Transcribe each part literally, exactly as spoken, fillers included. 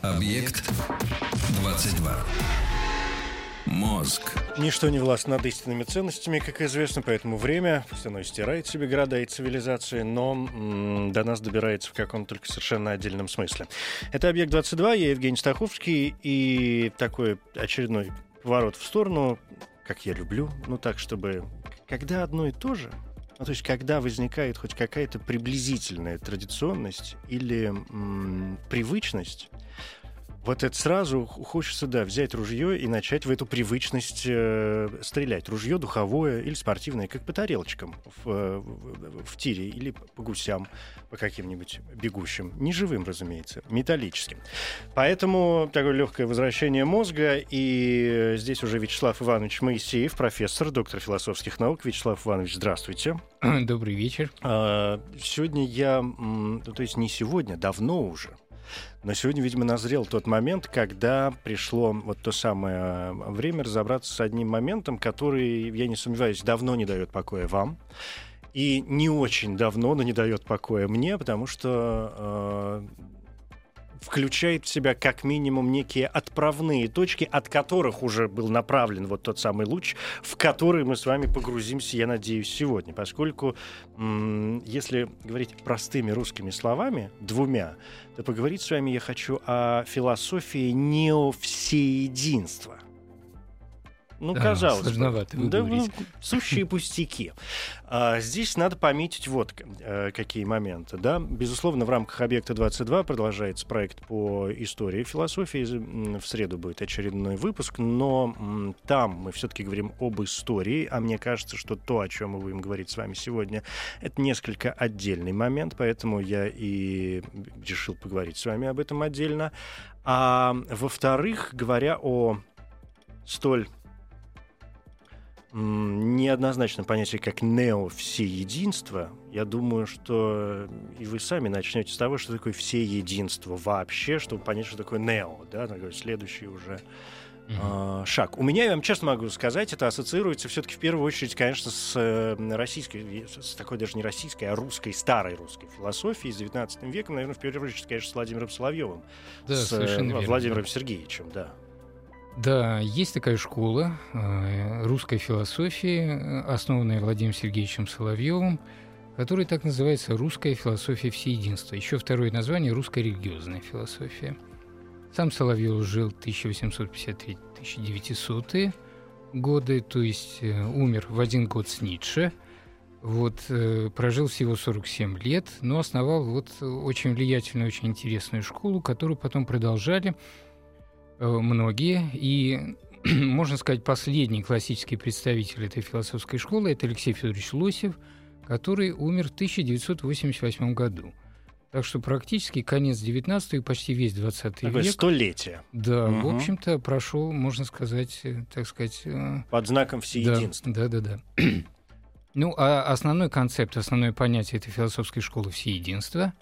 Объект двадцать два. Мозг. Ничто не властно над истинными ценностями, как известно, поэтому время все равно стирает себе города и цивилизации, но м- до нас добирается в каком-то только совершенно отдельном смысле. Это «Объект-двадцать два», я Евгений Стаховский, и такой очередной поворот в сторону, как я люблю, ну так, чтобы когда одно и то же, ну то есть когда возникает хоть какая-то приблизительная традиционность или м- привычность, вот это сразу хочется, да, взять ружье и начать в эту привычность э, стрелять. Ружье духовое или спортивное, как по тарелочкам в, в, в тире или по гусям, по каким-нибудь бегущим. Не живым, разумеется, металлическим. Поэтому такое легкое возвращение мозга. И здесь уже Вячеслав Иванович Моисеев, профессор, доктор философских наук. Вячеслав Иванович, здравствуйте. Добрый вечер. Сегодня я, то есть не сегодня, давно уже, но сегодня, видимо, назрел тот момент, когда пришло вот то самое время разобраться с одним моментом, который, я не сомневаюсь, давно не дает покоя вам. И не очень давно, но не дает покоя мне, потому что э, включает в себя как минимум некие отправные точки, от которых уже был направлен вот тот самый луч, в который мы с вами погрузимся, я надеюсь, сегодня. Поскольку, м- если говорить простыми русскими словами, двумя, да поговорить с вами я хочу о философии неовсеединства. Ну, да, казалось бы. Сложновато вы да, говорите. Ну, сущие пустяки. А, здесь надо пометить вот какие моменты. Да? Безусловно, в рамках «Объекта-двадцать два» продолжается проект по истории философии. В среду будет очередной выпуск, но там мы все-таки говорим об истории, а мне кажется, что то, о чем мы будем говорить с вами сегодня, это несколько отдельный момент, поэтому я и решил поговорить с вами об этом отдельно. А во-вторых, говоря о столь неоднозначное понятие как неовсеединство, я думаю, что и вы сами начнете с того, что такое всеединство вообще, чтобы понять, что такое нео, да, такой следующий уже mm-hmm. э, шаг. У меня, я вам честно могу сказать, это ассоциируется все-таки в первую очередь, конечно, с российской, с такой даже не российской, а русской, старой русской философией с девятнадцатым веком, наверное, в первую очередь, конечно, с Владимиром Соловьевым, да, с совершенно Владимиром верно. Сергеевичем, да. Да, есть такая школа э, русской философии, основанная Владимиром Сергеевичем Соловьевым, которая так называется «Русская философия всеединства». Еще второе название – «Русская религиозная философия». Сам Соловьев жил тысяча восемьсот пятьдесят третьем — тысяча девятисотые годы, то есть э, умер в один год с Ницше. Вот, э, прожил всего сорок семь лет, но основал вот очень влиятельную, очень интересную школу, которую потом продолжали многие, и, можно сказать, последний классический представитель этой философской школы – это Алексей Федорович Лосев, который умер в тысяча девятьсот восемьдесят восьмом году. Так что практически конец девятнадцатого и почти весь двадцатый век. Столетие. Да, угу. В общем-то, прошел, можно сказать, так сказать… Под знаком всеединства. Да, да, да. да. Ну, а основной концепт, основное понятие этой философской школы – всеединство.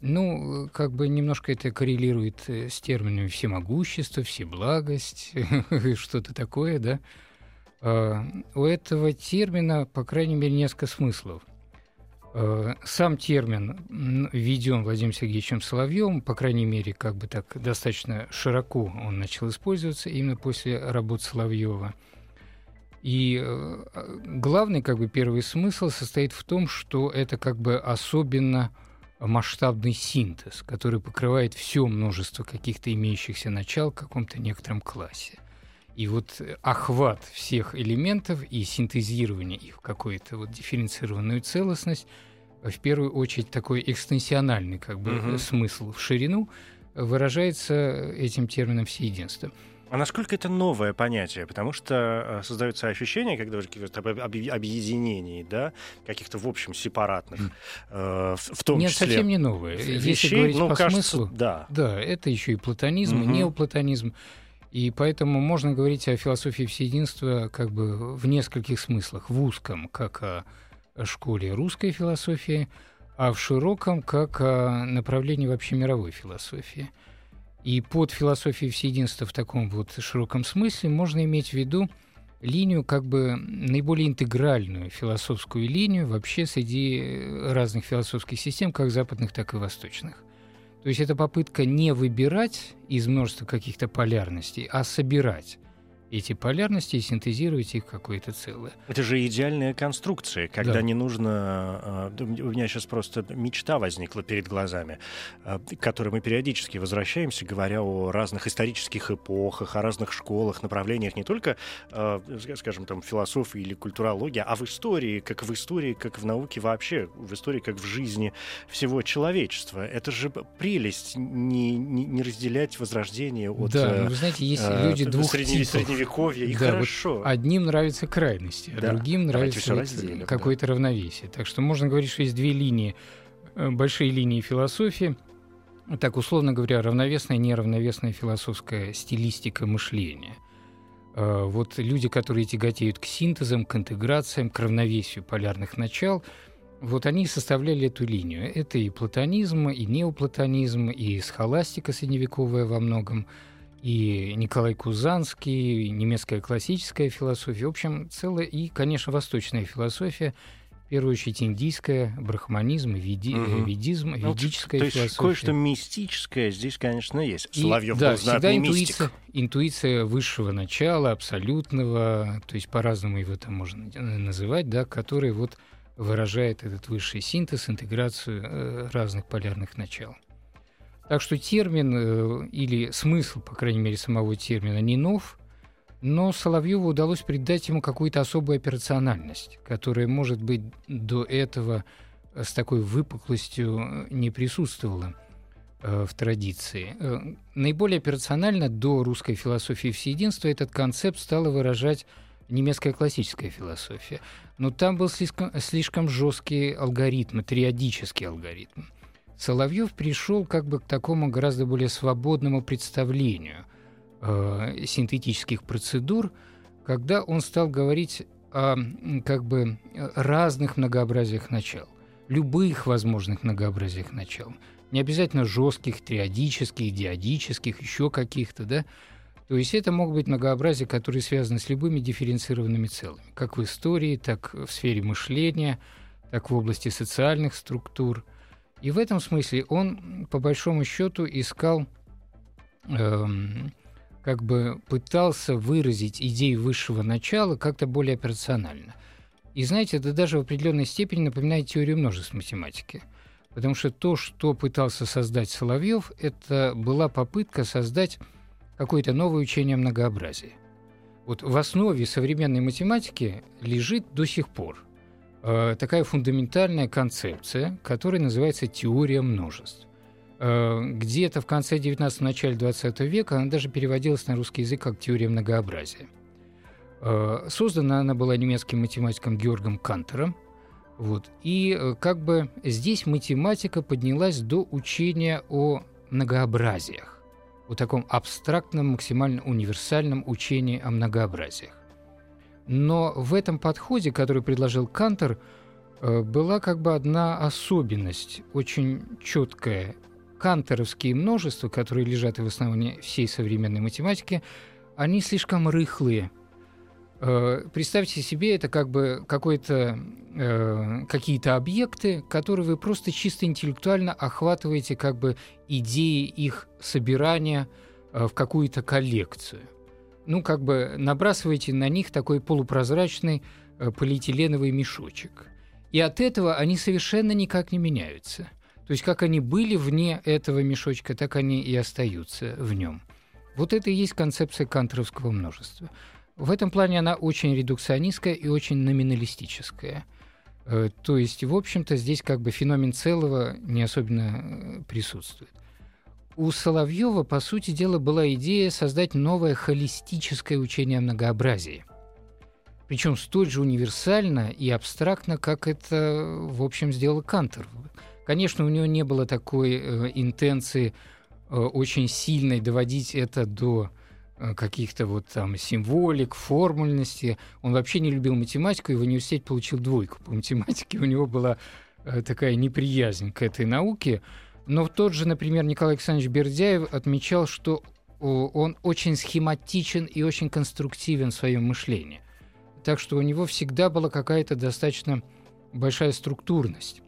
Ну, как бы немножко это коррелирует с терминами всемогущество, всеблагость, что-то такое, да. А, у этого термина, по крайней мере, несколько смыслов. А, сам термин введен Владимиром Сергеевичем Соловьевым, по крайней мере, как бы так достаточно широко он начал использоваться именно после работ Соловьева. И главный, как бы, первый смысл состоит в том, что это как бы особенно масштабный синтез, который покрывает все множество каких-то имеющихся начал в каком-то некотором классе. И вот охват всех элементов и синтезирование их в какую-то вот дифференцированную целостность, в первую очередь такой экстенсиональный как бы, угу. смысл в ширину, выражается этим термином всеединства. А насколько это новое понятие? Потому что создается ощущение, когда говорят об объединении, да, каких-то, в общем, сепаратных, э, в том Нет, числе... Нет, совсем не новое. Вещей, Если говорить ну, по кажется, смыслу, да. да, это еще и платонизм, угу. и неоплатонизм. И поэтому можно говорить о философии всеединства как бы в нескольких смыслах. В узком, как о школе русской философии, а в широком как направлении вообще мировой философии. И под философией всеединства в таком вот широком смысле можно иметь в виду линию, как бы наиболее интегральную философскую линию вообще среди разных философских систем, как западных, так и восточных. То есть это попытка не выбирать из множества каких-то полярностей, а собирать эти полярности и синтезировать их в какое-то целое. Это же идеальная конструкция, когда да. не нужно... У меня сейчас просто мечта возникла перед глазами, к которой мы периодически возвращаемся, говоря о разных исторических эпохах, о разных школах, направлениях не только, скажем, там, философии или культурологии, а в истории, как в истории, как в науке вообще, в истории, как в жизни всего человечества. Это же прелесть не, не, не разделять возрождение от... Да, вы знаете, есть э, люди двух типов. И да, хорошо. Вот одним нравятся крайности, а да. другим нравится разделим, какое-то да. равновесие. Так что можно говорить, что есть две линии, большие линии философии. Так, условно говоря, равновесная и неравновесная философская стилистика мышления. Вот люди, которые тяготеют к синтезам, к интеграциям, к равновесию полярных начал, вот они составляли эту линию. Это и платонизм, и неоплатонизм, и схоластика средневековая во многом, и Николай Кузанский, и немецкая классическая философия, в общем, целая, и, конечно, восточная философия, в первую очередь индийская, брахманизм, веди, угу. ведизм, ну, ведическая то есть философия. Кое-что мистическое здесь, конечно, есть. Соловьев был знатный мистик. Да, всегда интуиция высшего начала, абсолютного, то есть по-разному его там можно называть, да, который вот выражает этот высший синтез, интеграцию разных полярных начал. Так что термин или смысл, по крайней мере, самого термина не нов, но Соловьеву удалось придать ему какую-то особую операциональность, которая, может быть, до этого с такой выпуклостью не присутствовала в традиции. Наиболее операционально до русской философии всеединства этот концепт стала выражать немецкая классическая философия. Но там был слишком, слишком жесткий алгоритм, триадический алгоритм. Соловьев пришел как бы к такому гораздо более свободному представлению э, синтетических процедур, когда он стал говорить о как бы разных многообразиях начал, любых возможных многообразиях начал, не обязательно жестких, триадических, диадических, еще каких-то, да. То есть это могут быть многообразия, которые связаны с любыми дифференцированными целыми, как в истории, так в сфере мышления, так в области социальных структур. И в этом смысле он, по большому счету, искал, э, как бы пытался выразить идеи высшего начала как-то более операционально. И, знаете, это даже в определенной степени напоминает теорию множеств математики. Потому что то, что пытался создать Соловьев, это была попытка создать какое-то новое учение многообразия. Вот в основе современной математики лежит до сих пор такая фундаментальная концепция, которая называется теория множеств. Где-то в конце девятнадцатого, начале двадцатого века она даже переводилась на русский язык как теория многообразия. Создана она была немецким математиком Георгом Кантором. Вот. И как бы здесь математика поднялась до учения о многообразиях, о таком абстрактном, максимально универсальном учении о многообразиях. Но в этом подходе, который предложил Кантор, была как бы одна особенность, очень четкая. Канторовские множества, которые лежат в основании всей современной математики, они слишком рыхлые. Представьте себе, это как бы какой-то, какие-то объекты, которые вы просто чисто интеллектуально охватываете как бы идеи их собирания в какую-то коллекцию. Ну, как бы набрасываете на них такой полупрозрачный э, полиэтиленовый мешочек. И от этого они совершенно никак не меняются. То есть как они были вне этого мешочка, так они и остаются в нем. Вот это и есть концепция канторовского множества. В этом плане она очень редукционистская и очень номиналистическая. Э, то есть, в общем-то, здесь как бы феномен целого не особенно присутствует. У Соловьева, по сути дела, была идея создать новое холистическое учение о многообразии. Причем столь же универсально и абстрактно, как это, в общем, сделал Кантор. Конечно, у него не было такой э, интенции э, очень сильной доводить это до каких-то вот там символик, формульности. Он вообще не любил математику, и в университете получил двойку по математике. У него была такая неприязнь к этой науке. Но тот же, например, Николай Александрович Бердяев отмечал, что он очень схематичен и очень конструктивен в своем мышлении. Так что у него всегда была какая-то достаточно большая структурность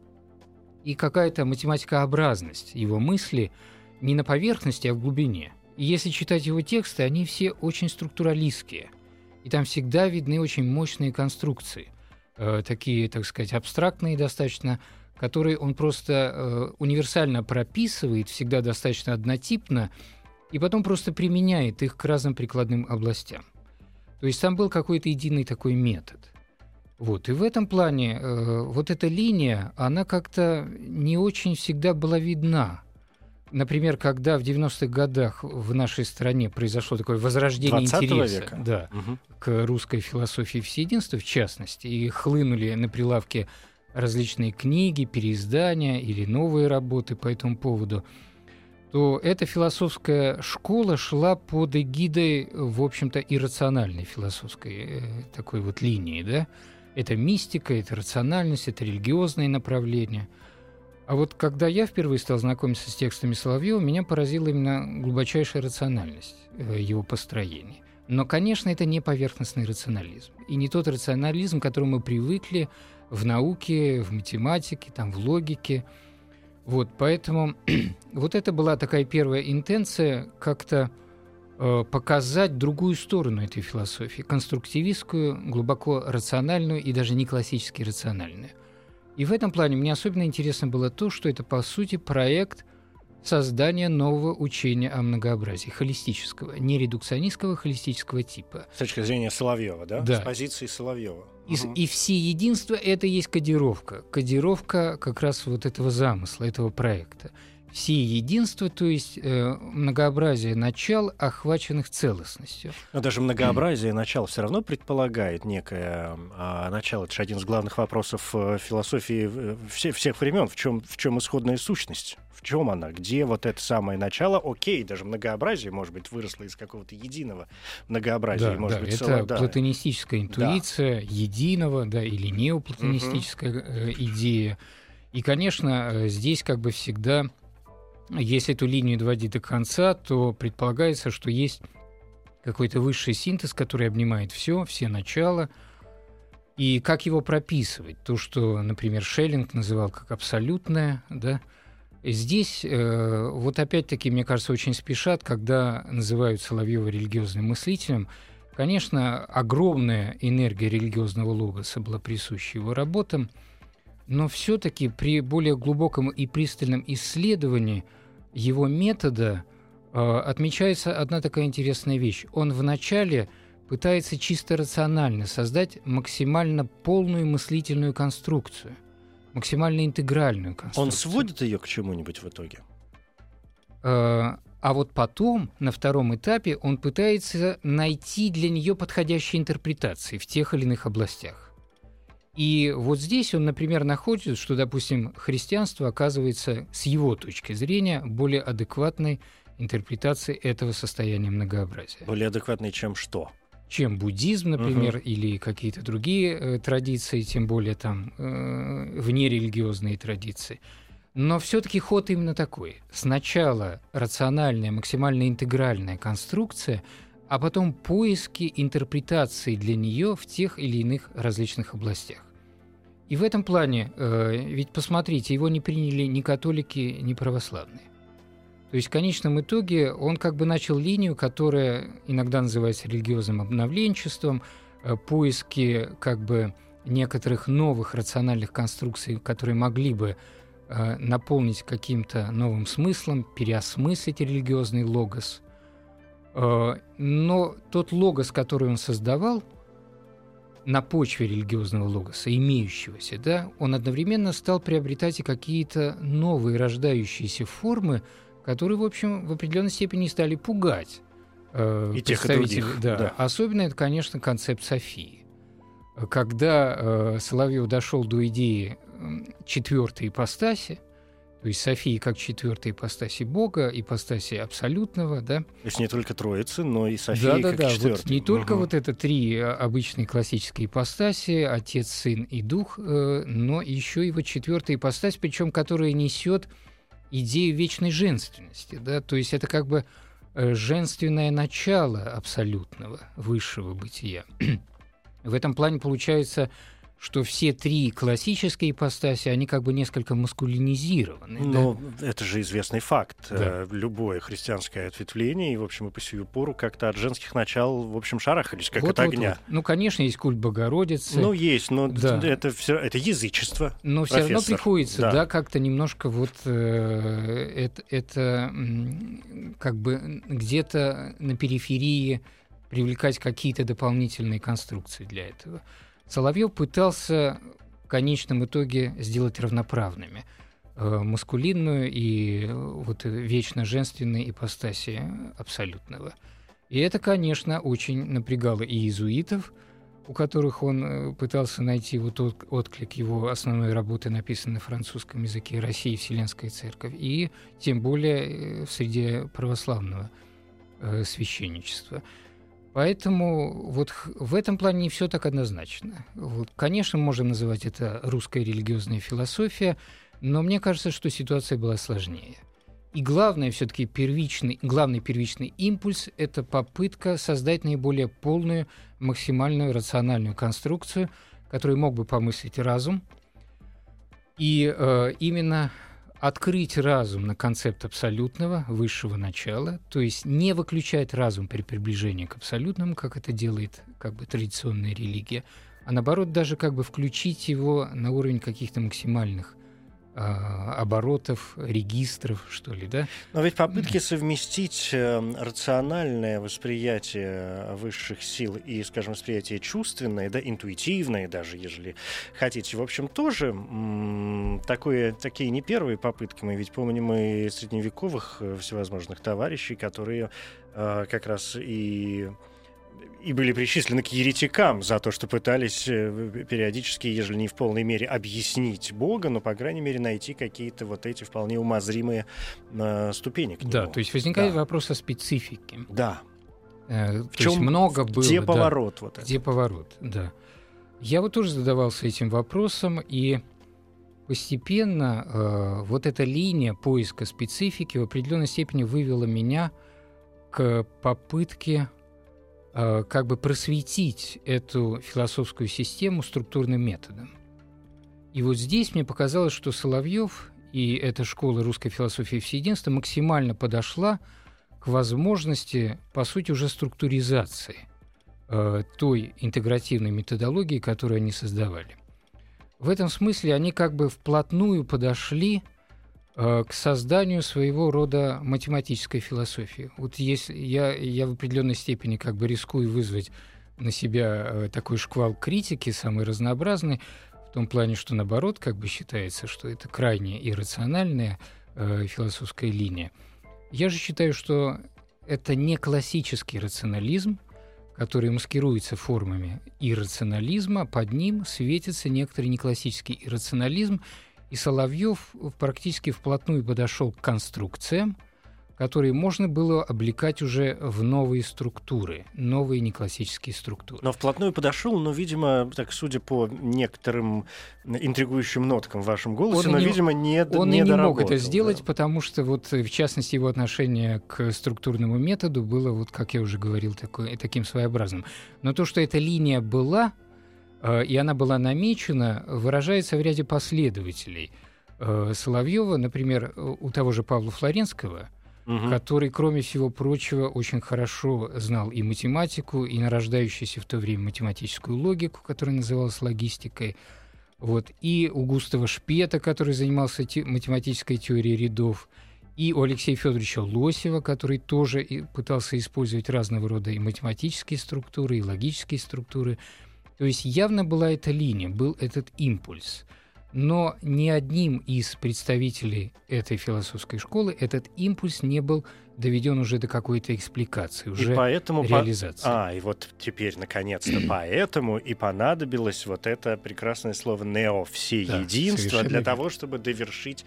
и какая-то математикообразность его мысли не на поверхности, а в глубине. И если читать его тексты, они все очень структуралистские. И там всегда видны очень мощные конструкции, э, такие, так сказать, абстрактные достаточно, которые он просто э, универсально прописывает, всегда достаточно однотипно, и потом просто применяет их к разным прикладным областям. То есть там был какой-то единый такой метод. Вот. И в этом плане э, вот эта линия, она как-то не очень всегда была видна. Например, когда в девяностых годах в нашей стране произошло такое возрождение интереса, да, угу. к русской философии всеединства, в частности, и хлынули на прилавки различные книги, переиздания или новые работы по этому поводу, то эта философская школа шла под эгидой, в общем-то, иррациональной философской такой вот линии, да? Это мистика, это рациональность, это религиозные направления. А вот когда я впервые стал знакомиться с текстами Соловьева, меня поразила именно глубочайшая рациональность его построений. Но, конечно, это не поверхностный рационализм. И не тот рационализм, к которому мы привыкли в науке, в математике, там, в логике. Вот, поэтому вот это была такая первая интенция как-то э, показать другую сторону этой философии, конструктивистскую, глубоко рациональную и даже не классически рациональную. И в этом плане мне особенно интересно было то, что это, по сути, проект создания нового учения о многообразии, холистического, не редукционистского, а холистического типа. С точки зрения Соловьева, да? Да. С позиции Соловьева. И, угу. и всеединство — это и есть кодировка. Кодировка как раз вот этого замысла, этого проекта. Всеединство, то есть э, многообразие начал, охваченных целостностью. Но даже многообразие начал все равно предполагает некое э, начало. Это же один из главных вопросов э, философии э, все, всех времен. В чем, в чем исходная сущность? В чем она? Где вот это самое начало? Окей, даже многообразие, может быть, выросло из какого-то единого многообразия. Да, может да, быть, это целое, да. платонистическая интуиция, да. единого да, или неоплатонистическая mm-hmm. э, идея. И, конечно, э, здесь как бы всегда... Если эту линию доводить до конца, то предполагается, что есть какой-то высший синтез, который обнимает все, все начала. И как его прописывать? То, что, например, Шеллинг называл как абсолютное. Да? Здесь, э, вот опять-таки, мне кажется, очень спешат, когда называют Соловьева религиозным мыслителем. Конечно, огромная энергия религиозного логоса была присуща его работам, но все-таки при более глубоком и пристальном исследовании его метода э, отмечается одна такая интересная вещь. Он вначале пытается чисто рационально создать максимально полную мыслительную конструкцию, максимально интегральную конструкцию. Он сводит ее к чему-нибудь в итоге? Э, а вот потом, на втором этапе, он пытается найти для нее подходящие интерпретации в тех или иных областях. И вот здесь он, например, находит, что, допустим, христианство оказывается, с его точки зрения, более адекватной интерпретацией этого состояния многообразия. Более адекватной, чем что? Чем буддизм, например, угу. или какие-то другие э, традиции, тем более там э, внерелигиозные традиции. Но все-таки ход именно такой. Сначала рациональная, максимально интегральная конструкция, а потом поиски интерпретации для нее в тех или иных различных областях. И в этом плане, э, ведь посмотрите, его не приняли ни католики, ни православные. То есть в конечном итоге он как бы начал линию, которая иногда называется религиозным обновленчеством, э, поиски как бы некоторых новых рациональных конструкций, которые могли бы э, наполнить каким-то новым смыслом, переосмыслить религиозный логос. Но тот логос, который он создавал на почве религиозного логоса, имеющегося, да, он одновременно стал приобретать и какие-то новые рождающиеся формы, которые, в общем, в определенной степени стали пугать э, и тех, и других. Да. Да. Особенно это, конечно, концепт Софии. Когда э, Соловьев дошел до идеи четвертой ипостаси, то есть Софии как четвертой ипостаси Бога, ипостаси абсолютного, да. То есть не только Троицы, но и Софии да, как да, да. четвертой. Вот не только угу. вот это три обычные классические ипостаси, Отец, Сын и Дух, но еще и вот четвертая ипостась, причем которая несет идею вечной женственности, да, то есть это как бы женственное начало абсолютного высшего бытия. В этом плане получается, что все три классические ипостаси, они как бы несколько маскулинизированы. Но да? это же известный факт. Да. Любое христианское ответвление, и, в общем, и по сию пору как-то от женских начал, в общем, шарахались, как вот, от вот, огня. Вот. Ну, конечно, есть культ Богородицы. Ну, есть, но да. это, все, это язычество, но профессор. Все равно приходится, да, да как-то немножко вот э, это, это как бы где-то на периферии привлекать какие-то дополнительные конструкции для этого. Соловьев пытался в конечном итоге сделать равноправными э, маскулинную и вот, вечно женственные ипостаси абсолютного. И это, конечно, очень напрягало и иезуитов, у которых он пытался найти вот от, отклик его основной работы, написанной на французском языке «Россия и Вселенская Церковь», и тем более в среде православного э, священничества. Поэтому вот в этом плане не все так однозначно. Вот, конечно, можно называть это русская религиозная философия, но мне кажется, что ситуация была сложнее. И главное, все-таки первичный, главный первичный импульс – это попытка создать наиболее полную, максимальную рациональную конструкцию, которую мог бы помыслить разум. И э, именно открыть разум на концепт абсолютного, высшего начала, то есть не выключать разум при приближении к абсолютному, как это делает как бы традиционная религия, а наоборот даже как бы включить его на уровень каких-то максимальных э, оборотов, регистров, что ли, да? Но ведь попытки совместить рациональное восприятие высших сил и, скажем, восприятие чувственное, да, интуитивное даже, ежели хотите, в общем, тоже м- такое, такие не первые попытки. Мы ведь помним и средневековых всевозможных товарищей, которые э, как раз и... и были причислены к еретикам за то, что пытались периодически, ежели не в полной мере, объяснить Бога, но, по крайней мере, найти какие-то вот эти вполне умозримые э, ступени к нему. Да, то есть возникает да. вопрос о специфике. Да. Э, в чем много было. Где поворот? Да, вот это. Где поворот, да. Я вот тоже задавался этим вопросом, и постепенно э, вот эта линия поиска специфики в определенной степени вывела меня к попытке как бы просветить эту философскую систему структурным методом. И вот здесь мне показалось, что Соловьев и эта школа русской философии всеединства максимально подошла к возможности, по сути, уже структуризации э, той интегративной методологии, которую они создавали. В этом смысле они как бы вплотную подошли к созданию своего рода математической философии. Вот если я, я в определенной степени как бы рискую вызвать на себя такой шквал критики, самый разнообразный, в том плане, что наоборот, как бы считается, что это крайне иррациональная э, философская линия. Я же считаю, что это не классический рационализм, который маскируется формами иррационализма, под ним светится некоторый неклассический иррационализм. И Соловьев практически вплотную подошел к конструкциям, которые можно было облекать уже в новые структуры, новые неклассические структуры. Но вплотную подошел, но, видимо, так судя по некоторым интригующим ноткам в вашем голосе, он но, не, видимо, не доработал. Он не, не мог это сделать, да. потому что, вот, в частности, его отношение к структурному методу было, вот, как я уже говорил, такой, таким своеобразным. Но то, что эта линия была... и она была намечена, выражается в ряде последователей Соловьева, например, у того же Павла Флоренского, угу. который, кроме всего прочего, очень хорошо знал и математику, и нарождающуюся в то время математическую логику, которая называлась логистикой, вот, и у Густава Шпета, который занимался те- математической теорией рядов, и у Алексея Федоровича Лосева, который тоже пытался использовать разного рода и математические структуры, и логические структуры. То есть явно была эта линия, был этот импульс. Но ни одним из представителей этой философской школы этот импульс не был доведен уже до какой-то экспликации, уже и поэтому реализации. По... А, и вот теперь, наконец-то, поэтому и понадобилось вот это прекрасное слово «неовсеединство» да, для того, чтобы довершить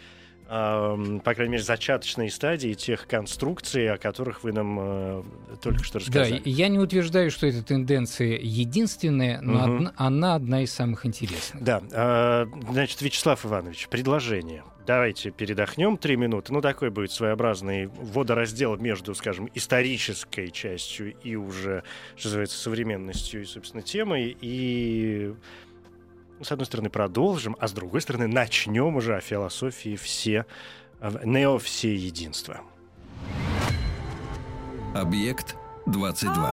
э, по крайней мере, зачаточной стадии тех конструкций, о которых вы нам э, только что рассказали. Да, я не утверждаю, что эта тенденция единственная, но угу. одна, она одна из самых интересных. Да, э, значит, Вячеслав Иванович, предложение. Давайте передохнем три минуты. Ну, такой будет своеобразный водораздел между, скажем, исторической частью и уже, что называется, современностью и, собственно, темой. И, с одной стороны, продолжим, а с другой стороны, начнем уже о философии все... неовсеединства. Объект двадцать два.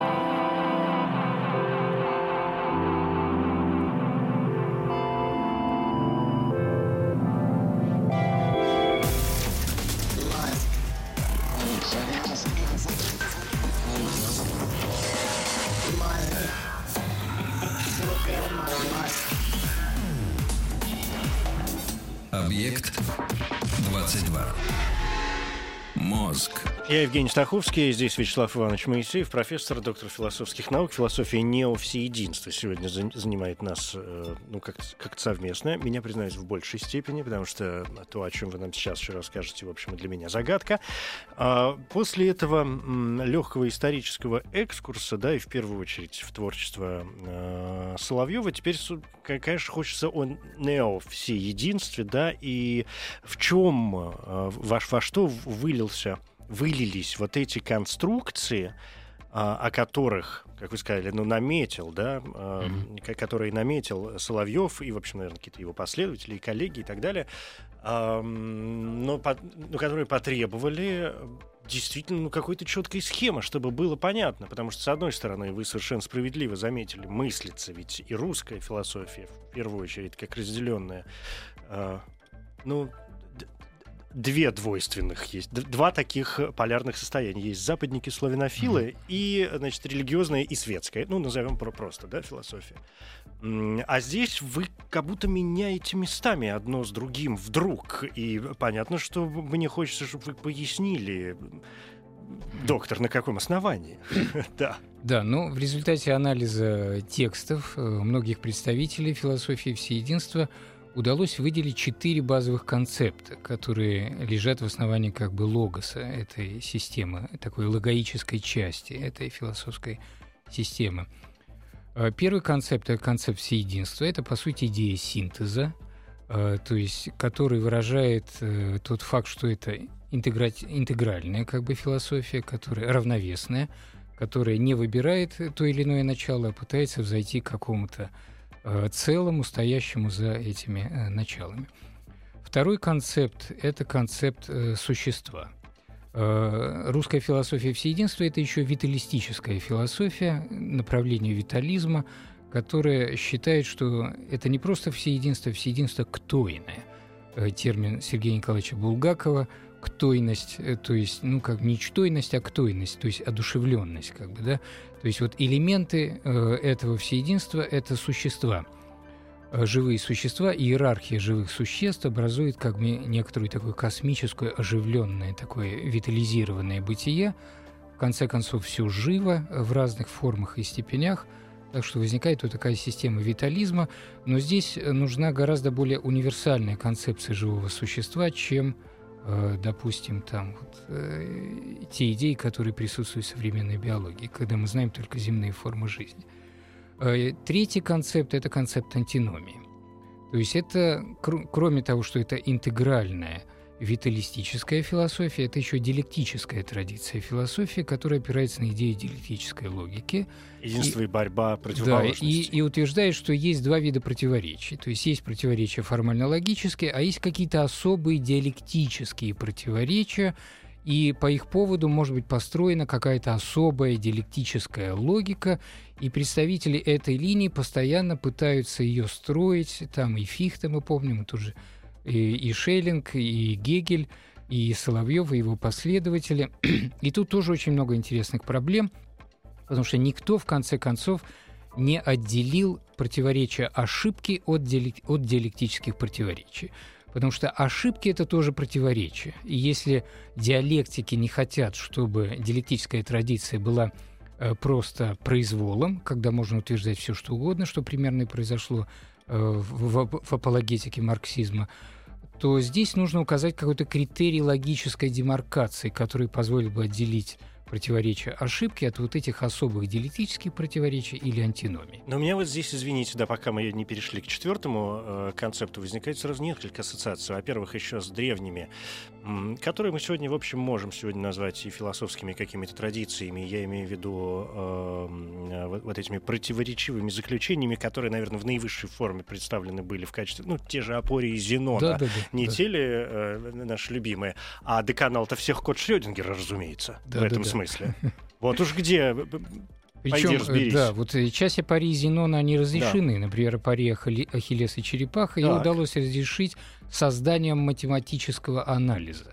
Объект двадцать два. Мозг. Я Евгений Стаховский, здесь Вячеслав Иванович Моисеев, профессор, доктор философских наук. Философия неовсеединства сегодня занимает нас, ну, как-то, как-то совместно. Меня, признаюсь, в большей степени, потому что то, о чем вы нам сейчас еще расскажете, в общем, для меня загадка. После этого легкого исторического экскурса, да, и в первую очередь в творчество Соловьева, теперь, конечно, хочется о неовсеединстве, да, и в чем, во, во что вылился вылились вот эти конструкции, о которых, как вы сказали, ну, наметил, да, mm-hmm. которые наметил Соловьев и, в общем, наверное, какие-то его последователи и коллеги и так далее, но, но которые потребовали действительно, ну, какой-то четкой схемы, чтобы было понятно, потому что, с одной стороны, вы совершенно справедливо заметили, мыслится ведь и русская философия, в первую очередь, как разделенная, ну, две двойственных есть, два таких полярных состояния есть: западники, славянофилы mm-hmm. и, значит, религиозная и светская, ну, назовем просто, да, философия. А здесь вы как будто меняете местами одно с другим вдруг, и понятно, что мне хочется, чтобы вы пояснили, доктор, на каком основании? Да. Да, ну, в результате анализа текстов многих представителей философии всеединства удалось выделить четыре базовых концепта, которые лежат в основании как бы логоса этой системы, такой логоической части этой философской системы. Первый концепт — это концепт всеединства. Это, по сути, идея синтеза, то есть, который выражает тот факт, что это интегра... интегральная как бы философия, которая равновесная, которая не выбирает то или иное начало, а пытается взойти к какому-то целому, стоящему за этими э, началами. Второй концепт – это концепт э, существа. Э, русская философия всеединства – это еще виталистическая философия, направление витализма, которое считает, что это не просто всеединство, всеединство «ктойное». Э, термин Сергея Николаевича Булгакова – «ктойность», э, то есть, ну, как не «ктойность», а «ктойность», то есть одушевленность, как бы, да. То есть вот элементы э, этого всеединства – это существа, э, живые существа, и иерархия живых существ образует как бы некоторую такую космическую, оживленное, такое витализированное бытие. В конце концов, все живо в разных формах и степенях, так что возникает вот такая система витализма. Но здесь нужна гораздо более универсальная концепция живого существа, чем, допустим, там вот, э, те идеи, которые присутствуют в современной биологии, когда мы знаем только земные формы жизни. Э, третий концепт – это концепт антиномии. То есть это, кр- кроме того, что это интегральная виталистическая философия, это еще диалектическая традиция философии, которая опирается на идею диалектической логики. Единство и, и борьба противоположностей. Да, и, и утверждает, что есть два вида противоречий. То есть есть противоречия формально-логические, а есть какие-то особые диалектические противоречия, и по их поводу может быть построена какая-то особая диалектическая логика, и представители этой линии постоянно пытаются ее строить. Там и Фихте, мы помним, и тут же И, и Шеллинг, и Гегель, и Соловьев, и его последователи. И тут тоже очень много интересных проблем, потому что никто, в конце концов, не отделил противоречия ошибки от, диалект, от диалектических противоречий. Потому что ошибки – это тоже противоречия. И если диалектики не хотят, чтобы диалектическая традиция была э, просто произволом, когда можно утверждать все, что угодно, что примерно и произошло в, в, в апологетике марксизма, то здесь нужно указать какой-то критерий логической демаркации, который позволил бы отделить противоречия ошибки от вот этих особых диалектических противоречий или антиномий. Но у меня вот здесь, извините, да, пока мы не перешли к четвертому э, концепту, возникает сразу несколько ассоциаций. Во-первых, еще с древними, м, которые мы сегодня, в общем, можем сегодня назвать и философскими какими-то традициями. Я имею в виду э, вот, вот этими противоречивыми заключениями, которые, наверное, в наивысшей форме представлены были в качестве, ну, те же Апории и Зенона, да, да, да, не да. те ли э, наши любимые, а деканал-то всех кот Шрёдингера, разумеется, да, в да, этом да. смысле. Вот уж где... Причем, да, вот часть апории Зенона, они разрешены. Да. Например, апория Ахиллес и черепаха, ей удалось разрешить созданием математического анализа.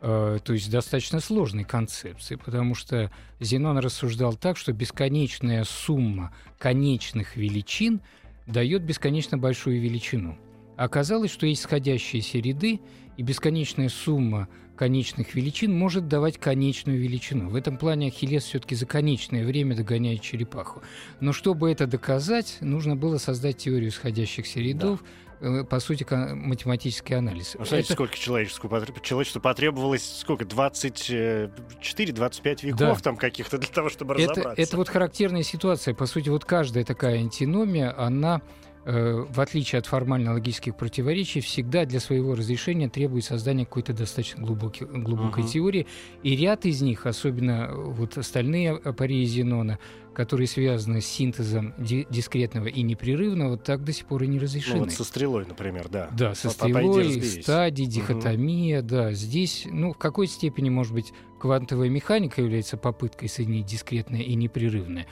Э, то есть достаточно сложной концепции, потому что Зенон рассуждал так, что бесконечная сумма конечных величин дает бесконечно большую величину. Оказалось, что есть сходящиеся ряды, и бесконечная сумма конечных величин может давать конечную величину. В этом плане Ахиллес все-таки за конечное время догоняет черепаху. Но чтобы это доказать, нужно было создать теорию сходящихся рядов, да. по сути, математический анализ. Ну, знаете, это... сколько человечеству потребовалось? Сколько? двадцать четыре — двадцать пять веков да. там каких-то для того, чтобы это, разобраться. Это вот характерная ситуация. По сути, вот каждая такая антиномия, она... в отличие от формально-логических противоречий, всегда для своего разрешения требует создания какой-то достаточно глубокой, глубокой uh-huh. теории. И ряд из них, особенно вот остальные апории Зенона, которые связаны с синтезом дискретного и непрерывного, так до сих пор и не разрешены. Ну, вот со стрелой, например, да. Да, со стрелой, стадии, дихотомия, uh-huh. да. Здесь, ну, в какой степени, может быть, квантовая механика является попыткой соединить дискретное и непрерывное.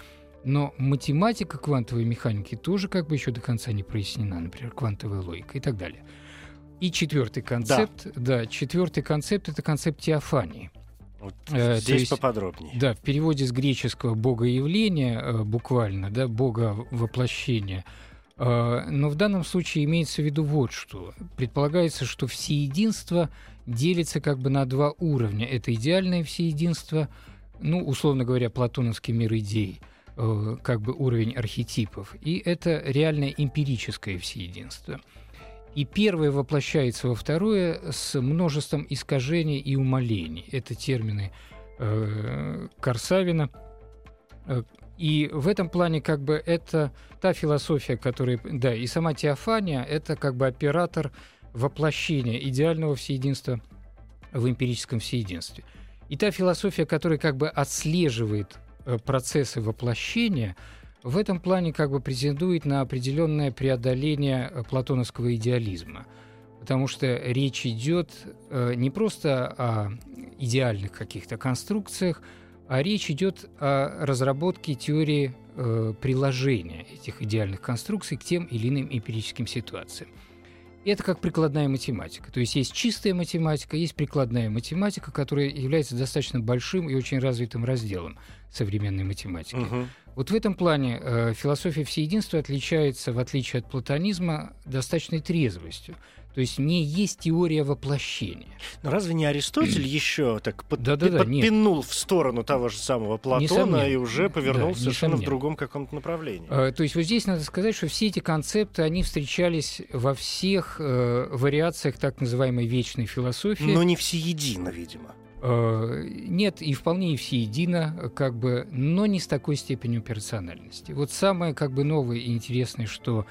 Но математика квантовой механики тоже как бы еще до конца не прояснена, например, квантовая логика и так далее. И четвертый концепт, да, да четвертый концепт — это концепт теофании. Вот э, здесь есть, поподробнее. Да, в переводе с греческого богоявление, э, буквально, да, боговоплощение. Э, но в данном случае имеется в виду вот что: предполагается, что всеединство делится как бы на два уровня. Это идеальное всеединство, ну, условно говоря, платоновский мир идей, как бы уровень архетипов, и это реальное эмпирическое всеединство. И первое воплощается во второе с множеством искажений и умалений. Это термины э, Корсавина. И в этом плане как бы это та философия, которая... Да, и сама теофания — это как бы оператор воплощения идеального всеединства в эмпирическом всеединстве. И та философия, которая как бы отслеживает процессы воплощения, в этом плане как бы претендует на определенное преодоление платоновского идеализма. Потому что речь идет не просто о идеальных каких-то конструкциях, а речь идет о разработке теории приложения этих идеальных конструкций к тем или иным эмпирическим ситуациям. Это как прикладная математика. То есть есть чистая математика, есть прикладная математика, которая является достаточно большим и очень развитым разделом современной математики. Угу. Вот в этом плане э, философия всеединства отличается, в отличие от платонизма, достаточной трезвостью. То есть не есть теория воплощения. Но разве не Аристотель еще так под, да, да, да, подпинул нет. в сторону того же самого Платона несомненно. И уже повернул да, совершенно несомненно. В другом каком-то направлении? А, то есть вот здесь надо сказать, что все эти концепты, они встречались во всех э, вариациях так называемой вечной философии. Но не всеедино, видимо. А, нет, и вполне и всеедино, как бы, но не с такой степенью персональности. Вот самое как бы новое и интересное, что...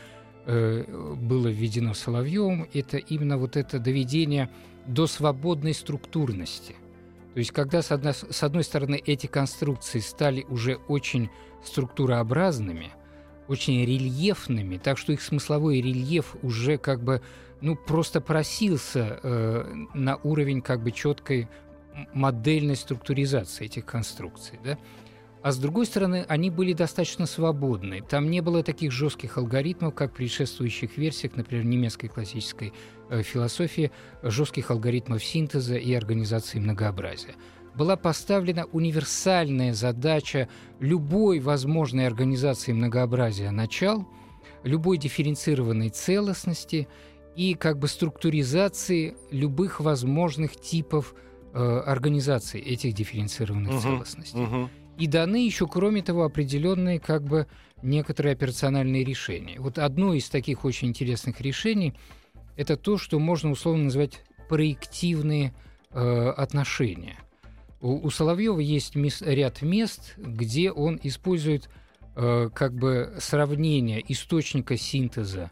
было введено Соловьевым, это именно вот это доведение до свободной структурности. То есть когда, с одной, с одной стороны, эти конструкции стали уже очень структурообразными, очень рельефными, так что их смысловой рельеф уже как бы, ну, просто просился э, на уровень как бы четкой модельной структуризации этих конструкций, да? А с другой стороны, они были достаточно свободны. Там не было таких жестких алгоритмов, как в предшествующих версиях, например, немецкой классической э, философии, жестких алгоритмов синтеза и организации многообразия. Была поставлена универсальная задача любой возможной организации многообразия начал, любой дифференцированной целостности и как бы структуризации любых возможных типов э, организации этих дифференцированных uh-huh, целостностей. Uh-huh. И даны еще, кроме того, определенные как бы некоторые операциональные решения. Вот одно из таких очень интересных решений это то, что можно условно назвать проективные э, отношения. У, у Соловьева есть мес, ряд мест, где он использует э, как бы сравнение источника синтеза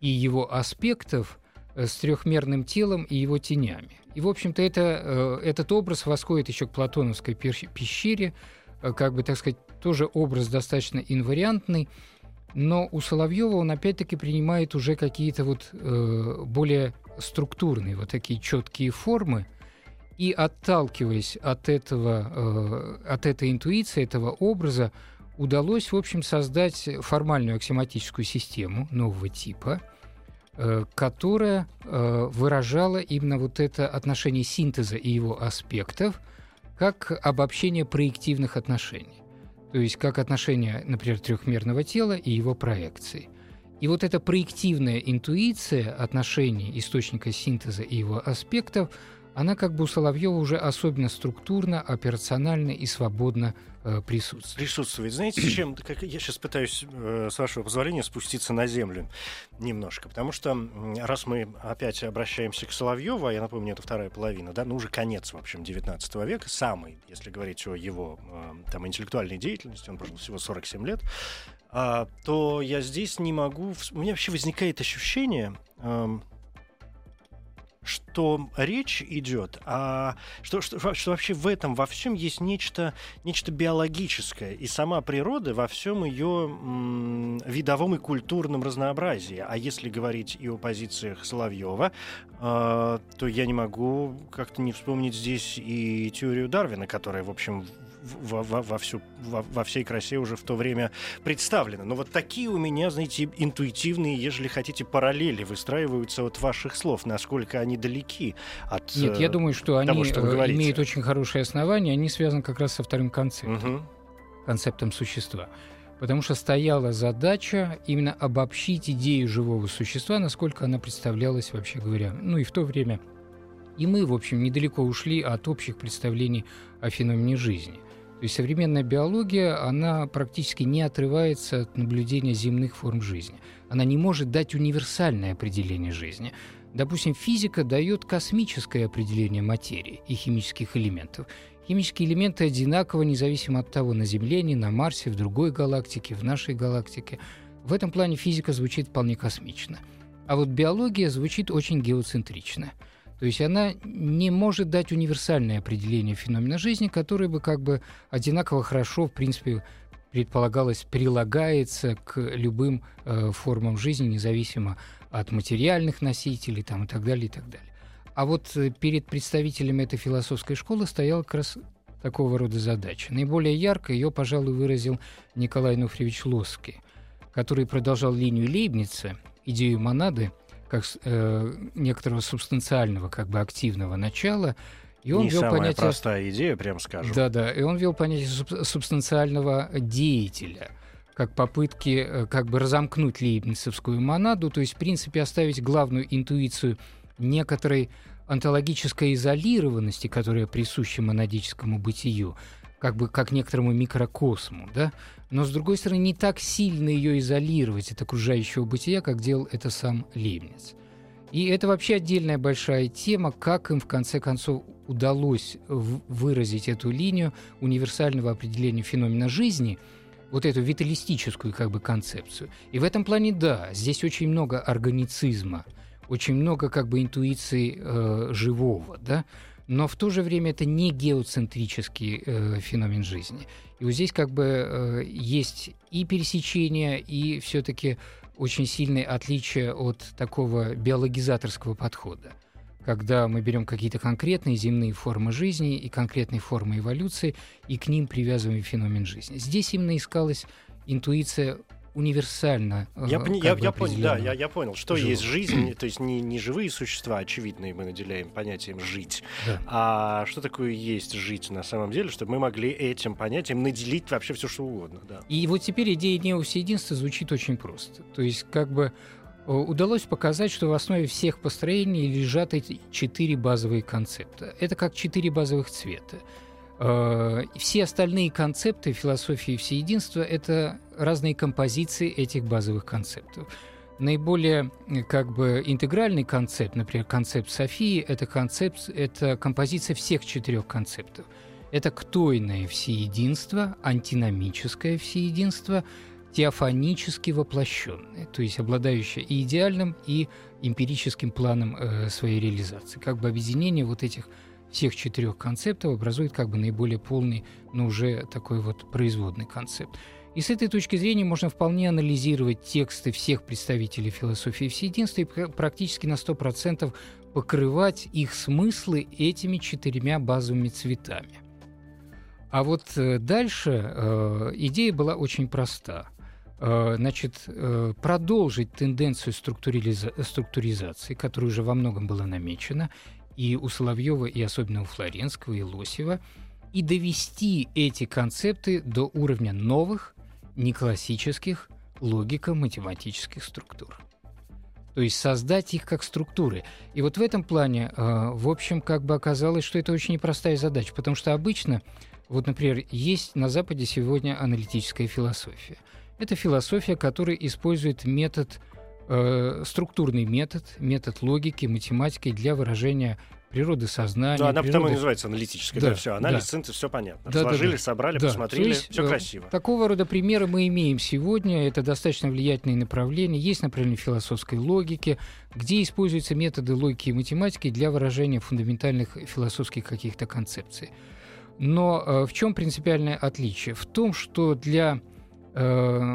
и его аспектов с трехмерным телом и его тенями. И, в общем-то, это, э, этот образ восходит еще к платоновской пещере, как бы, так сказать, тоже образ достаточно инвариантный, но у Соловьева он опять-таки принимает уже какие-то вот э, более структурные, вот такие четкие формы, и, отталкиваясь от этого, э, от этой интуиции, этого образа, удалось, в общем, создать формальную аксиоматическую систему нового типа, э, которая э, выражала именно вот это отношение синтеза и его аспектов как обобщение проективных отношений. То есть как отношение, например, трехмерного тела и его проекции. И вот эта проективная интуиция отношений источника синтеза и его аспектов, она как бы у Соловьева уже особенно структурно, операционально и свободно э, присутствует. Присутствует. Знаете, чем? Как я сейчас пытаюсь, э, с вашего позволения, спуститься на землю немножко. Потому что раз мы опять обращаемся к Соловьеву, а я напомню, это вторая половина, да, ну уже конец, в общем, девятнадцатого века, самый, если говорить о его э, там, интеллектуальной деятельности, он прожил всего сорок семь лет, э, то я здесь не могу... У меня вообще возникает ощущение... Э, что речь идет, а что, что, что вообще в этом во всем есть нечто, нечто биологическое, и сама природа во всем ее м, видовом и культурном разнообразии. А если говорить и о позициях Соловьева, э, то я не могу как-то не вспомнить здесь и теорию Дарвина, которая, в общем, во, во, во, всю, во, во всей красе уже в то время представлена. Но вот такие у меня, знаете, интуитивные, ежели хотите, параллели выстраиваются от ваших слов, насколько они далеки от Нет, я думаю, что того, они что имеют очень хорошие основания, они связаны как раз со вторым концептом, угу. концептом существа. Потому что стояла задача именно обобщить идею живого существа, насколько она представлялась, вообще говоря, ну и в то время. И мы, в общем, недалеко ушли от общих представлений о феномене жизни. То есть современная биология, она практически не отрывается от наблюдения земных форм жизни. Она не может дать универсальное определение жизни. Допустим, физика дает космическое определение материи и химических элементов. Химические элементы одинаковы, независимо от того, на Земле, не на Марсе, в другой галактике, в нашей галактике. В этом плане физика звучит вполне космично. А вот биология звучит очень геоцентрично. То есть она не может дать универсальное определение феномена жизни, которое бы как бы одинаково хорошо, в принципе, предполагалось, прилагается к любым э, формам жизни, независимо от материальных носителей там, и так далее, и так далее. А вот перед представителями этой философской школы стояла как раз такого рода задача. Наиболее ярко ее, пожалуй, выразил Николай Онуфриевич Лосский, который продолжал линию Лейбница, идею монады, как э, некоторого субстанциального, как бы активного начала. И он Не ввел самая понятие... простая идея, прям скажем. Да-да, и он ввел понятие суб- субстанциального деятеля, как попытки э, как бы разомкнуть лейбницевскую монаду, то есть, в принципе, оставить главную интуицию некоторой онтологической изолированности, которая присуща монадическому бытию, как бы как некоторому микрокосму, да? Но, с другой стороны, не так сильно ее изолировать от окружающего бытия, как делал это сам Лейбниц. И это вообще отдельная большая тема, как им, в конце концов, удалось выразить эту линию универсального определения феномена жизни, вот эту виталистическую как бы концепцию. И в этом плане, да, здесь очень много органицизма, очень много как бы интуиции э, живого, да? Но в то же время это не геоцентрический э, феномен жизни. И вот здесь как бы э, есть и пересечение, и все-таки очень сильное отличие от такого биологизаторского подхода, когда мы берем какие-то конкретные земные формы жизни и конкретные формы эволюции, и к ним привязываем феномен жизни. Здесь именно искалась интуиция универсально. Я, э, я, я понял, да, я, я понял, что живого. Есть жизнь, то есть не, не живые существа, очевидные мы наделяем понятием «жить», да. А что такое есть жить на самом деле, чтобы мы могли этим понятием наделить вообще все что угодно. Да. И вот теперь идея неовсеединства звучит очень просто. То есть как бы удалось показать, что в основе всех построений лежат эти четыре базовые концепта. Это как четыре базовых цвета. Все остальные концепты философии всеединства — это разные композиции этих базовых концептов. наиболее как бы интегральный концепт, например, концепт Софии, это, концепт, это композиция всех четырех концептов. Это ктойное всеединство, антиномическое всеединство, теофанически воплощенное, то есть обладающее и идеальным, и эмпирическим планом э, своей реализации. Как бы объединение вот этих всех четырех концептов образует как бы наиболее полный, но уже такой вот производный концепт. И с этой точки зрения можно вполне анализировать тексты всех представителей философии всеединства и практически на сто процентов покрывать их смыслы этими четырьмя базовыми цветами. А вот дальше э, идея была очень проста. Э, значит, э, продолжить тенденцию структуриза- структуризации, которая уже во многом была намечена, и у Соловьева, и особенно у Флоренского, и Лосева, и довести эти концепты до уровня новых, неклассических логико-математических структур. То есть создать их как структуры. И вот в этом плане, э, в общем, как бы оказалось, что это очень непростая задача, потому что обычно, вот, например, есть на Западе сегодня аналитическая философия. Это философия, которая использует метод, э, структурный метод, метод логики, математики для выражения природы сознания. Да, она природы... потому и называется аналитической. Да, да, все, анализ, да. Синтез, все понятно. Да, сложили, да, собрали, да, посмотрели, есть, все красиво. Такого рода примеры мы имеем сегодня. Это достаточно влиятельные направления. Есть направление философской логики, где используются методы логики и математики для выражения фундаментальных философских каких-то концепций. Но э, в чем принципиальное отличие? В том, что для э,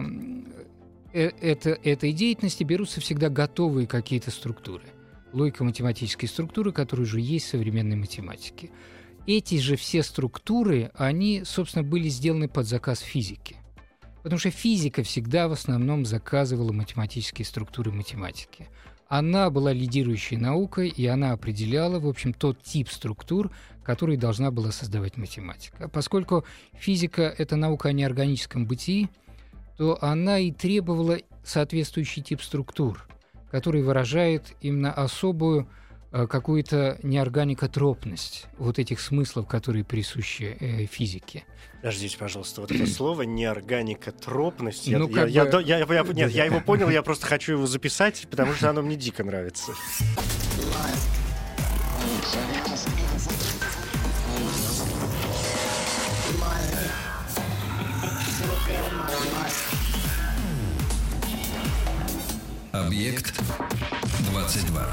э, это, этой деятельности берутся всегда готовые какие-то структуры. Логико-математические структуры, которые уже есть в современной математике. Эти же все структуры, они, собственно, были сделаны под заказ физики. Потому что физика всегда в основном заказывала математические структуры математики. Она была лидирующей наукой, и она определяла, в общем, тот тип структур, которые должна была создавать математика. Поскольку физика — это наука о неорганическом бытии, то она и требовала соответствующий тип структур, который выражает именно особую э, какую-то неорганикотропность вот этих смыслов, которые присущи э, физике. Подождите, пожалуйста, вот это слово неорганикотропность. Я его понял, я просто хочу его записать, потому что оно мне дико нравится. Объект двадцать два.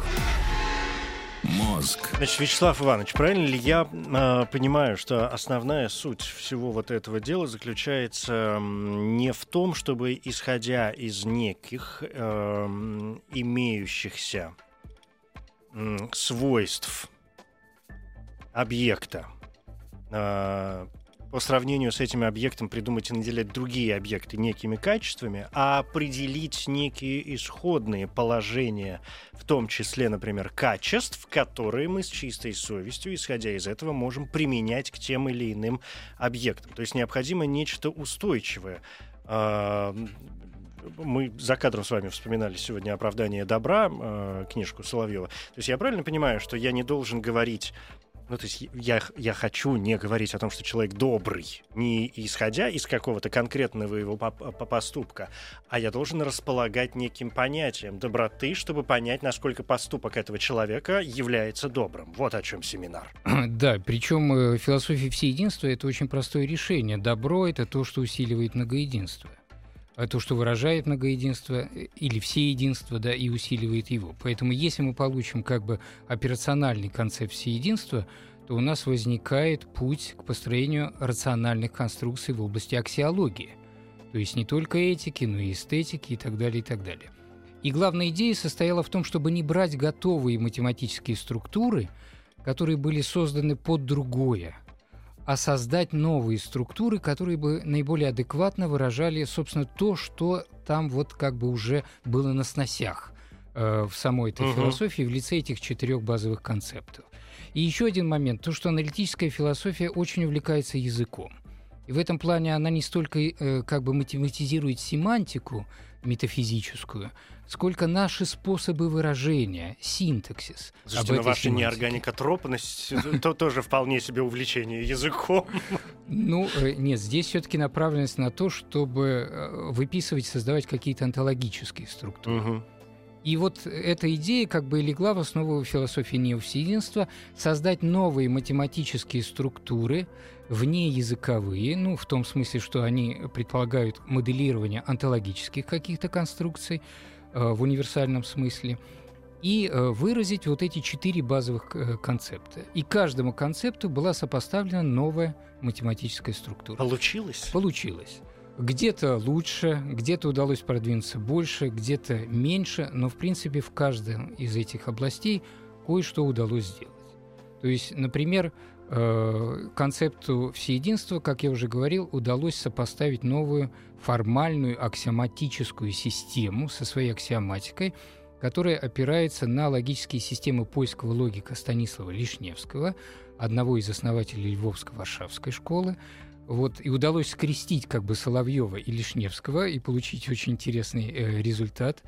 Мозг. Значит, Вячеслав Иванович, правильно ли я э, понимаю, что основная суть всего вот этого дела заключается не в том, чтобы, исходя из неких э, имеющихся э, свойств объекта, э, по сравнению с этим объектом придумать и наделять другие объекты некими качествами, а определить некие исходные положения, в том числе, например, качеств, которые мы с чистой совестью, исходя из этого, можем применять к тем или иным объектам. То есть необходимо нечто устойчивое. Мы за кадром с вами вспоминали сегодня «Оправдание добра», книжку Соловьева. То есть я правильно понимаю, что я не должен говорить... Ну, то есть я, я хочу не говорить о том, что человек добрый, не исходя из какого-то конкретного его поступка, а я должен располагать неким понятием доброты, чтобы понять, насколько поступок этого человека является добрым. Вот о чем семинар. Да, причем философия всеединства — это очень простое решение. Добро — это то, что усиливает многоединство. А то, что выражает многоединство или всеединство, да, и усиливает его. Поэтому если мы получим как бы операциональный концепт всеединства, то у нас возникает путь к построению рациональных конструкций в области аксиологии. То есть не только этики, но и эстетики и так далее, и так далее. И главная идея состояла в том, чтобы не брать готовые математические структуры, которые были созданы под другое, а создать новые структуры, которые бы наиболее адекватно выражали, собственно, то, что там вот как бы уже было на сносях э, в самой этой uh-huh. философии в лице этих четырех базовых концептов. И еще один момент, то, что аналитическая философия очень увлекается языком. И в этом плане она не столько э, как бы математизирует семантику метафизическую, сколько наши способы выражения, синтаксис. Слушайте, но ваша неорганикотропность тоже вполне себе увлечение языком. Ну, нет, здесь все-таки направленность на то, чтобы выписывать, создавать какие-то онтологические структуры. И вот эта идея как бы и легла в основу философии неовсеединства – создать новые математические структуры, внеязыковые, ну, в том смысле, что они предполагают моделирование онтологических каких-то конструкций э, в универсальном смысле, и э, выразить вот эти четыре базовых э, концепта. И каждому концепту была сопоставлена новая математическая структура. Получилось? Получилось. Где-то лучше, где-то удалось продвинуться больше, где-то меньше, но, в принципе, в каждом из этих областей кое-что удалось сделать. То есть, например, концепту всеединства, как я уже говорил, удалось сопоставить новую формальную аксиоматическую систему со своей аксиоматикой, которая опирается на логические системы поискового логика Станислава Лишневского, одного из основателей Львовско-Варшавской школы. Вот, и удалось скрестить как бы Соловьева и Лишневского и получить очень интересный э, результат.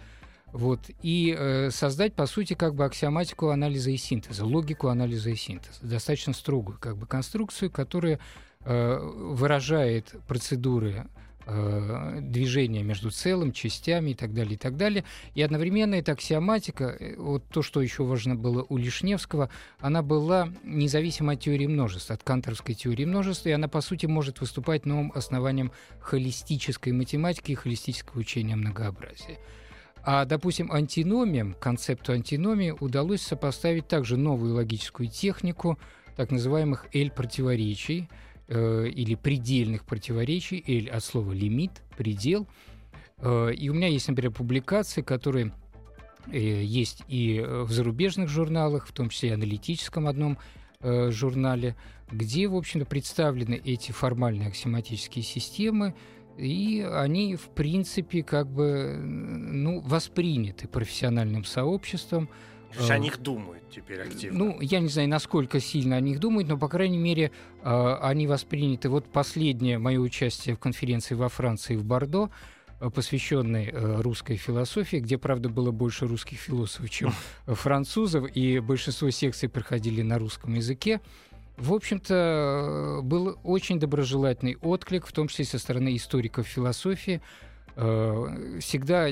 Вот, и э, создать, по сути, как бы аксиоматику анализа и синтеза, логику анализа и синтеза. Достаточно строгую как бы конструкцию, которая э, выражает процедуры э, движения между целым, частями и так далее, и так далее. И одновременно эта аксиоматика, вот то, что еще важно было у Лишневского, она была независима от теории множеств, от канторовской теории множеств, и она, по сути, может выступать новым основанием холистической математики и холистического учения многообразия. А, допустим, антиномиям, концепту антиномии удалось сопоставить также новую логическую технику так называемых Л-противоречий э, или предельных противоречий, Л от слова «лимит», «предел». Э, и у меня есть, например, публикации, которые э, есть и в зарубежных журналах, в том числе и аналитическом одном э, журнале, где, в общем-то, представлены эти формальные аксиоматические системы, и они, в принципе, как бы, ну, восприняты профессиональным сообществом. То есть о них думают теперь активно? Ну, я не знаю, насколько сильно о них думают, но, по крайней мере, они восприняты. Вот последнее мое участие в конференции во Франции в Бордо, посвященной русской философии, где, правда, было больше русских философов, чем французов, и большинство секций проходили на русском языке. В общем-то, был очень доброжелательный отклик, в том числе со стороны историков философии. Всегда,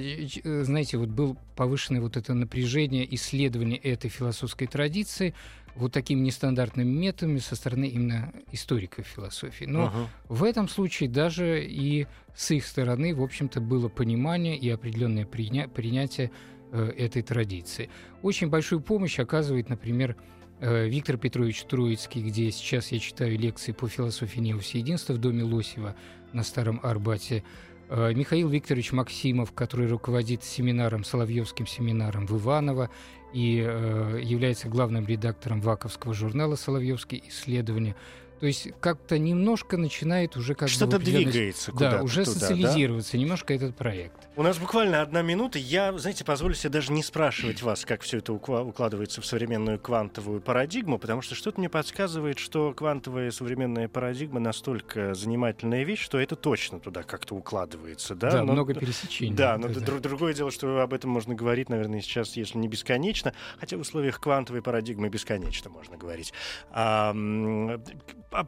знаете, вот было повышенное вот это напряжение исследования этой философской традиции вот такими нестандартными методами со стороны именно историков философии. Но ага. в этом случае даже и с их стороны, в общем-то, было понимание и определенное приня- принятие этой традиции. Очень большую помощь оказывает, например, Виктор Петрович Троицкий, где сейчас я читаю лекции по философии неовсеединства в доме Лосева на Старом Арбате. Михаил Викторович Максимов, который руководит семинаром, Соловьевским семинаром в Иваново и является главным редактором ваковского журнала «Соловьевские исследования». То есть как-то немножко начинает уже как-то... Что-то двигается куда-то. Да, уже туда, социализироваться да? немножко этот проект. У нас буквально одна минута. Я, знаете, позволю себе даже не спрашивать вас, как все это укладывается в современную квантовую парадигму, потому что что-то мне подсказывает, что квантовая современная парадигма настолько занимательная вещь, что это точно туда как-то укладывается. Да, да но, много пересечений. Да, но да, да. другое дело, что об этом можно говорить, наверное, сейчас, если не бесконечно, хотя в условиях квантовой парадигмы бесконечно можно говорить. А,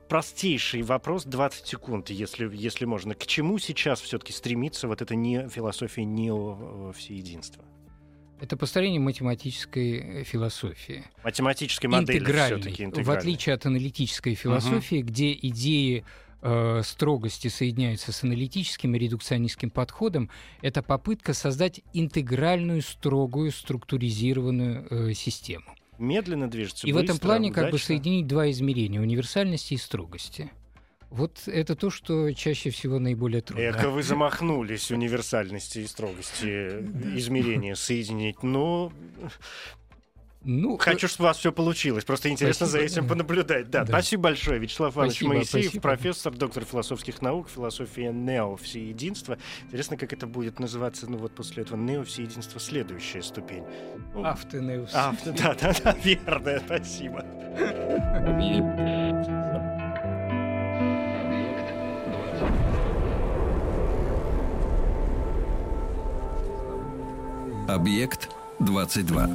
простейший вопрос, двадцать секунд, если, если можно. К чему сейчас все-таки стремится вот эта не, философия неовсеединства? Это построение математической философии. Математической модели все-таки. В отличие от аналитической философии, угу. где идеи э, строгости соединяются с аналитическим и редукционистским подходом, это попытка создать интегральную, строгую, структуризированную э, систему. Медленно движется. И быстро, в этом плане удачно. Как бы соединить два измерения: универсальности и строгости. Вот это то, что чаще всего наиболее трудно. Эко вы замахнулись универсальности и строгости измерения соединить, но ну, хочу, чтобы у вас все получилось. Просто интересно спасибо. За этим понаблюдать. Да, да. Спасибо большое. Вячеслав Иванович спасибо, Моисеев, спасибо. Профессор, доктор философских наук, философия неовсеединства. Интересно, как это будет называться, ну вот после этого неовсеединство, следующая ступень. Автонеовсеединство. Авто, да, да, да, верно, спасибо. Объект двадцать два.